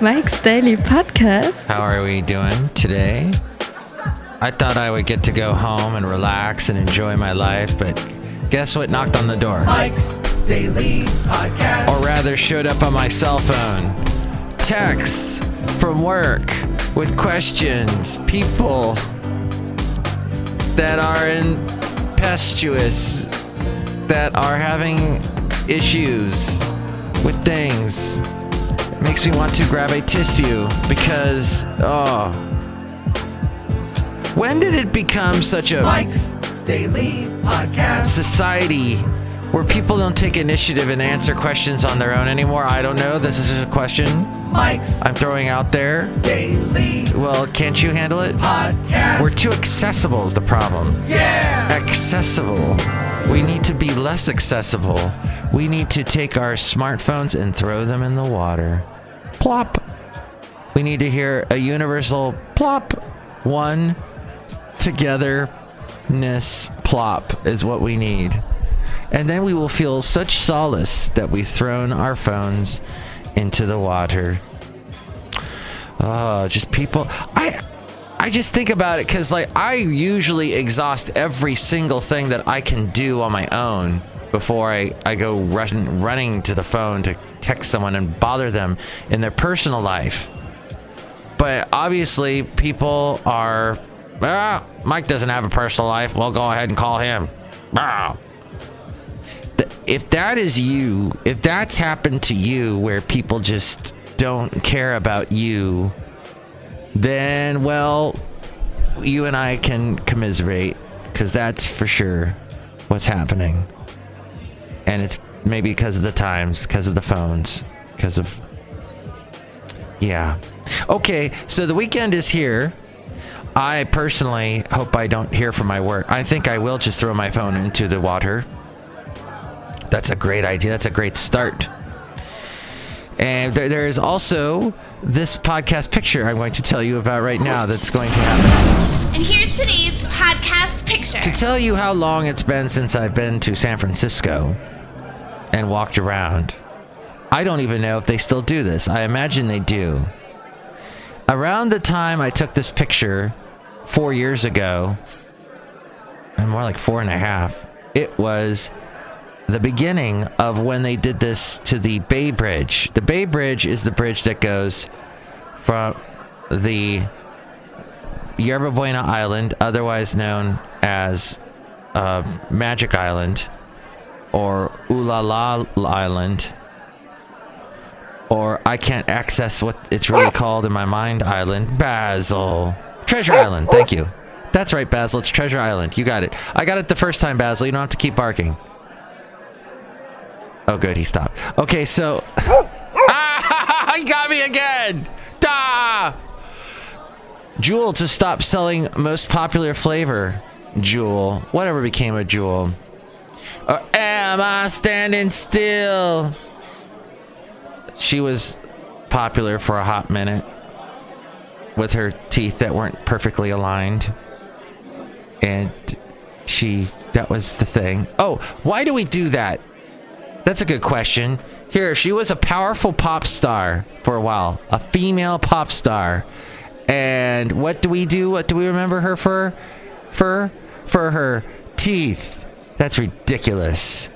Mike's Daily Podcast. How are we doing today? I thought I would get to go home and relax and enjoy my life, but guess what knocked on the door? Mike's Daily Podcast. Or rather, showed up on my cell phone. Texts from work with questions. People that are impetuous, that are having issues with things. It makes me want to grab a tissue because, when did it become such a Mike's Daily Podcast society where people don't take initiative and answer questions on their own anymore? I don't know. This is just a question Mike's I'm throwing out there. Daily. Well, can't you handle it? Podcast. We're too accessible is the problem. Yeah. Accessible. We need to be less accessible. We need to take our smartphones and throw them in the water. Plop. We need to hear a universal plop. One togetherness plop is what we need. And then we will feel such solace that we've thrown our phones into the water. Oh, just people. I just think about it because, like, I usually exhaust every single thing that I can do on my own before I go running to the phone to text someone and bother them in their personal life. But obviously, people are, Mike doesn't have a personal life. Well, go ahead and call him. Ah. If that is you, if that's happened to you where people just don't care about you, then, well, you and I can commiserate because that's for sure what's happening. And it's maybe because of the times, because of the phones, because of... yeah. Okay, so the weekend is here. I personally hope I don't hear from my work. I think I will just throw my phone into the water. That's a great idea. That's a great start. And there is also this podcast picture I'm going to tell you about right now that's going to happen. And here's today's podcast picture. To tell you how long it's been since I've been to San Francisco and walked around. I don't even know if they still do this. I imagine they do. Around the time I took this picture 4 years ago, and more like 4.5, it was the beginning of when they did this to the Bay Bridge. The Bay Bridge is the bridge that goes from the Yerba Buena Island, otherwise known as Magic Island, or Ooh La La Island, or I can't access what it's really called in my mind, Island. Basil. Treasure Island, thank you. That's right, Basil, it's Treasure Island. You got it. I got it the first time, Basil. You don't have to keep barking. Oh, good. He stopped. Okay, so... ah, he got me again! Ah! Juul just stopped selling most popular flavor. Juul. Whatever became a Juul. Or am I standing still? She was popular for a hot minute. With her teeth that weren't perfectly aligned. And she... that was the thing. Oh, why do we do that? That's a good question. Here, she was a powerful pop star for a while. A female pop star. And what do we do? What do we remember her for? For her teeth. That's ridiculous.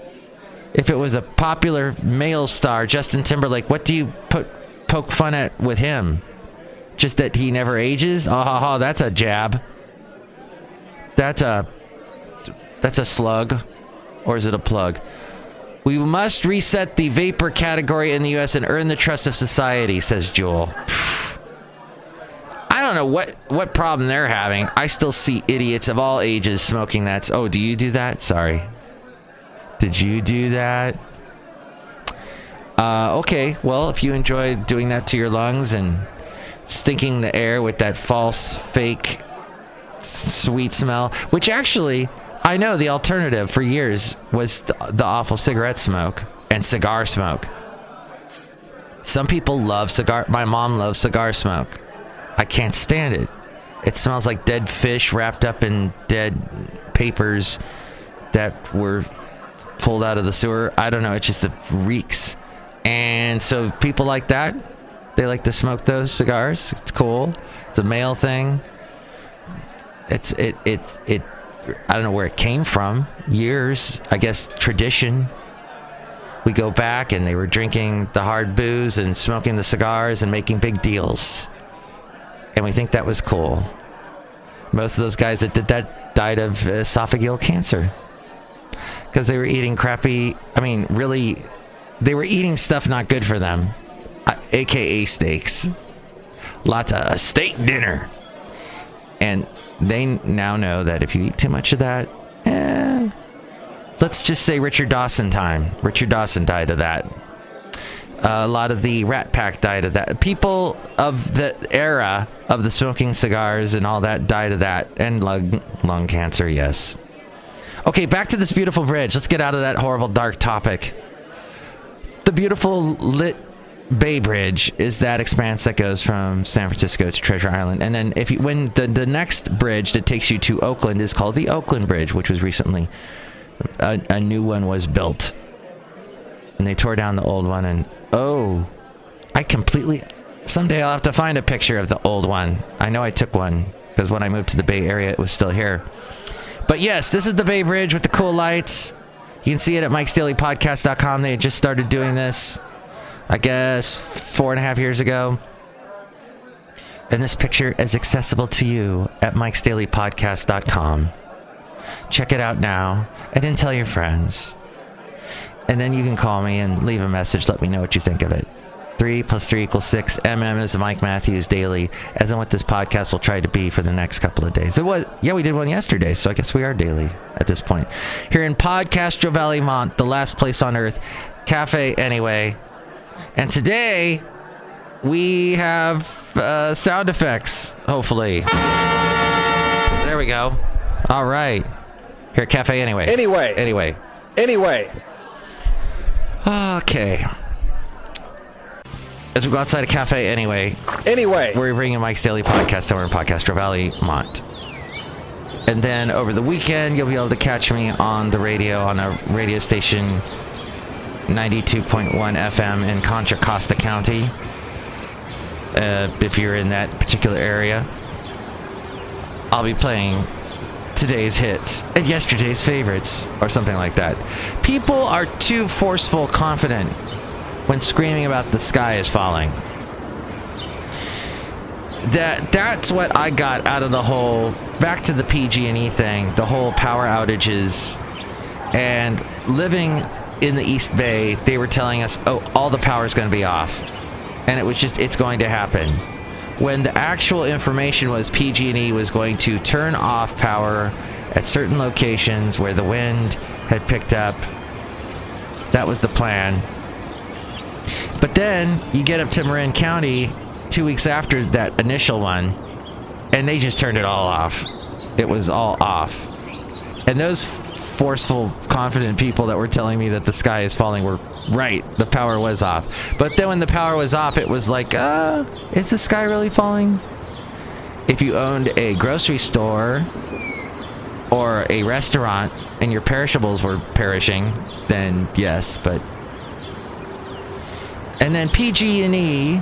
If it was a popular male star, Justin Timberlake, what do you poke fun at with him? Just that he never ages? Oh, that's a jab. That's a slug. Or is it a plug? We must reset the vapor category in the U.S. and earn the trust of society, says Juul. I don't know what problem they're having. I still see idiots of all ages smoking that. Oh, do you do that? Sorry. Did you do that? Okay, well, if you enjoy doing that to your lungs and stinking the air with that false, fake, sweet smell, which actually... I know the alternative for years was the awful cigarette smoke and cigar smoke. Some people love cigar. My mom loves cigar smoke. I can't stand it. It smells like dead fish wrapped up in dead papers that were pulled out of the sewer. I don't know. It just reeks. And so people like that, they like to smoke those cigars. It's cool. It's a male thing. It I don't know where it came from. Years, I guess, tradition. We go back, and they were drinking the hard booze and smoking the cigars and making big deals. And we think that was cool. Most of those guys that did that died of esophageal cancer because they were eating crappy. I mean, really, they were eating stuff not good for them, aka steaks. Lots of steak dinner. And they now know that if you eat too much of that, let's just say Richard Dawson time. Richard Dawson died of that. A lot of the Rat Pack died of that. People of the era of the smoking cigars and all that died of that. And lung cancer, yes. Okay, back to this beautiful bridge. Let's get out of that horrible dark topic. The beautiful lit Bay Bridge is that expanse that goes from San Francisco to Treasure Island. And then when the next bridge that takes you to Oakland is called the Oakland Bridge, which was recently a new one was built. And they tore down the old one, and someday I'll have to find a picture of the old one. I know I took one, because when I moved to the Bay Area, it was still here. But yes, this is the Bay Bridge with the cool lights. You can see it at Mike'sDailyPodcast.com. They had just started doing this, I guess, 4.5 years ago. And this picture is accessible to you at Mike'sDailyPodcast.com. Check it out now, and then tell your friends. And then you can call me and leave a message. Let me know what you think of it. 3 + 3 = 6. MM is the Mike Matthews Daily, as in what this podcast will try to be for the next couple of days. We did one yesterday, so I guess we are daily at this point. Here in Podcastro Valley Mont, the last place on earth. Cafe anyway. And today, we have sound effects, hopefully. There we go. All right. Here at Cafe anyway. Anyway. Okay. As we go outside a cafe anyway, we're bringing Mike's Daily Podcast somewhere in Podcastro Valley Mont. And then over the weekend, you'll be able to catch me on the radio on a radio station 92.1 FM in Contra Costa County, if you're in that particular area. I'll be playing today's hits and yesterday's favorites or something like that. People are too forceful, confident when screaming about the sky is falling. That's what I got out of the whole, back to the PG&E thing, the whole power outages. And living in the East Bay, they were telling us, all the power's going to be off. And it was just, it's going to happen. When the actual information was PG&E was going to turn off power at certain locations where the wind had picked up. That was the plan. But then you get up to Marin County 2 weeks after that initial one, and they just turned it all off. It was all off. And those forceful, confident people that were telling me that the sky is falling were right. The power was off. But then when the power was off, it was like, is the sky really falling? If you owned a grocery store or a restaurant and your perishables were perishing, then yes, but... And then PG&E,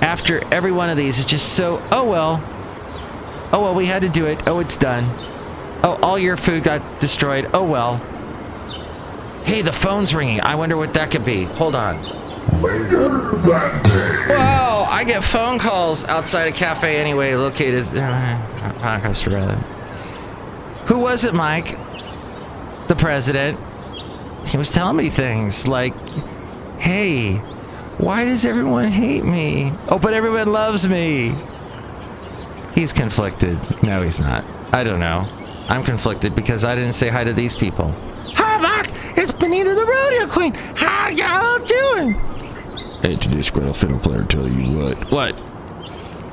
after every one of these, is just so, oh well, we had to do it. Oh, it's done. Oh, all your food got destroyed. Oh, well. Hey, the phone's ringing. I wonder what that could be. Hold on. Later that day. Wow, I get phone calls outside a cafe anyway, located... Who was it, Mike? The president. He was telling me things like, hey, why does everyone hate me? Oh, but everyone loves me. He's conflicted. No, he's not. I don't know. I'm conflicted because I didn't say hi to these people. Hi, Mark! It's Benita the Rodeo Queen! How y'all doing? Hate to disgruntled fiddle player tell you what. What?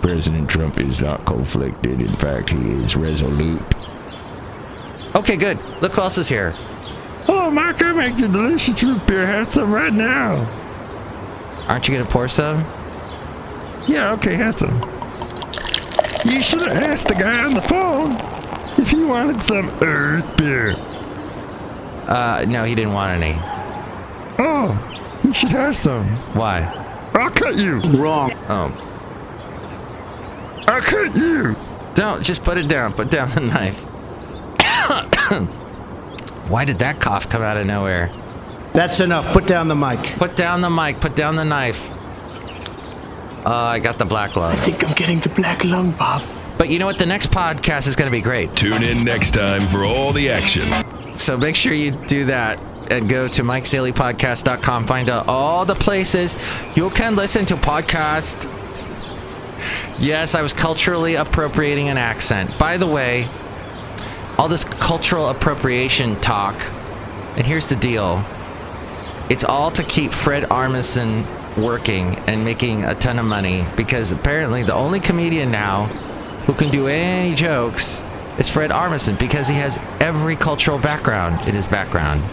President Trump is not conflicted. In fact, he is resolute. Okay, good. Look who else is here. Oh, Mark, I make the delicious root beer. Have some right now. Aren't you going to pour some? Yeah, okay, have some. You should have asked the guy on the phone. If you wanted some earth beer. No, he didn't want any. Oh, You should have some. Why? I'll cut you. Wrong. Oh. I'll cut you. Don't. Just put it down. Put down the knife. Why did that cough come out of nowhere? That's enough. Put down the mic. Put down the mic. Put down the knife. I got the black lung. I think I'm getting the black lung, Bob. But you know what? The next podcast is going to be great. Tune in next time for all the action. So make sure you do that and go to MikeSaleyPodcast.com. Find out all the places you can listen to podcasts. Yes, I was culturally appropriating an accent. By the way, all this cultural appropriation talk, and here's the deal. It's all to keep Fred Armisen working and making a ton of money, because apparently the only comedian now who can do any jokes is Fred Armisen, because he has every cultural background in his background.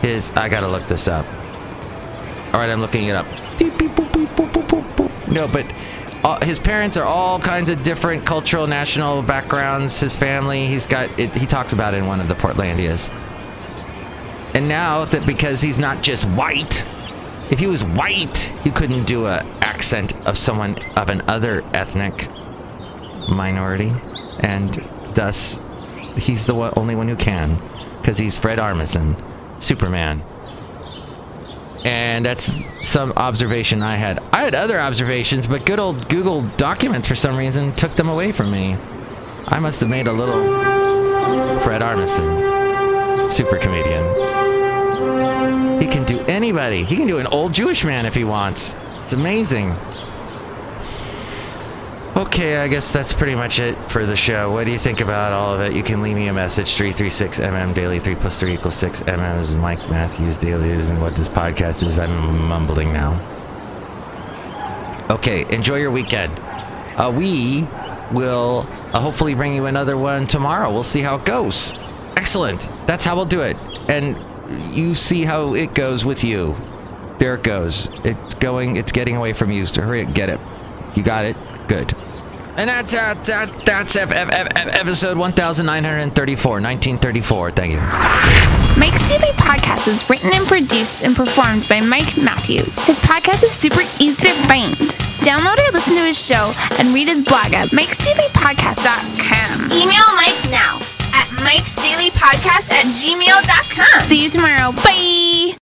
I gotta look this up. Alright, I'm looking it up. No, but his parents are all kinds of different cultural, national backgrounds. His family, he's got it, he talks about it in one of the Portlandias. And now that because he's not just white, if he was white, he couldn't do an accent of someone of an other ethnic minority, and thus he's the only one who can, because he's Fred Armisen, Superman. And that's some observation I had. I had other observations, but good old Google Documents for some reason took them away from me. I must have made a little Fred Armisen, super comedian. He can do anybody. He can do an old Jewish man if he wants. It's amazing. Okay, I guess that's pretty much it for the show. What do you think about all of it? You can leave me a message, 336mm daily, 3 plus 3 equals 6mm. This is Mike Matthews daily, isn't what this podcast is. I'm mumbling now. Okay, enjoy your weekend. We will hopefully bring you another one tomorrow. We'll see how it goes. Excellent. That's how we'll do it. And you see how it goes with you. There it goes. It's getting away from you. So hurry up, get it. You got it. Good. And that's episode 1934. 1934. Thank you. Mike's Daily Podcast is written and produced and performed by Mike Matthews. His podcast is super easy to find. Download or listen to his show and read his blog at Mike'sDailyPodcast.com. Email Mike now. At Mike'sDailyPodcast@gmail.com. See you tomorrow. Bye.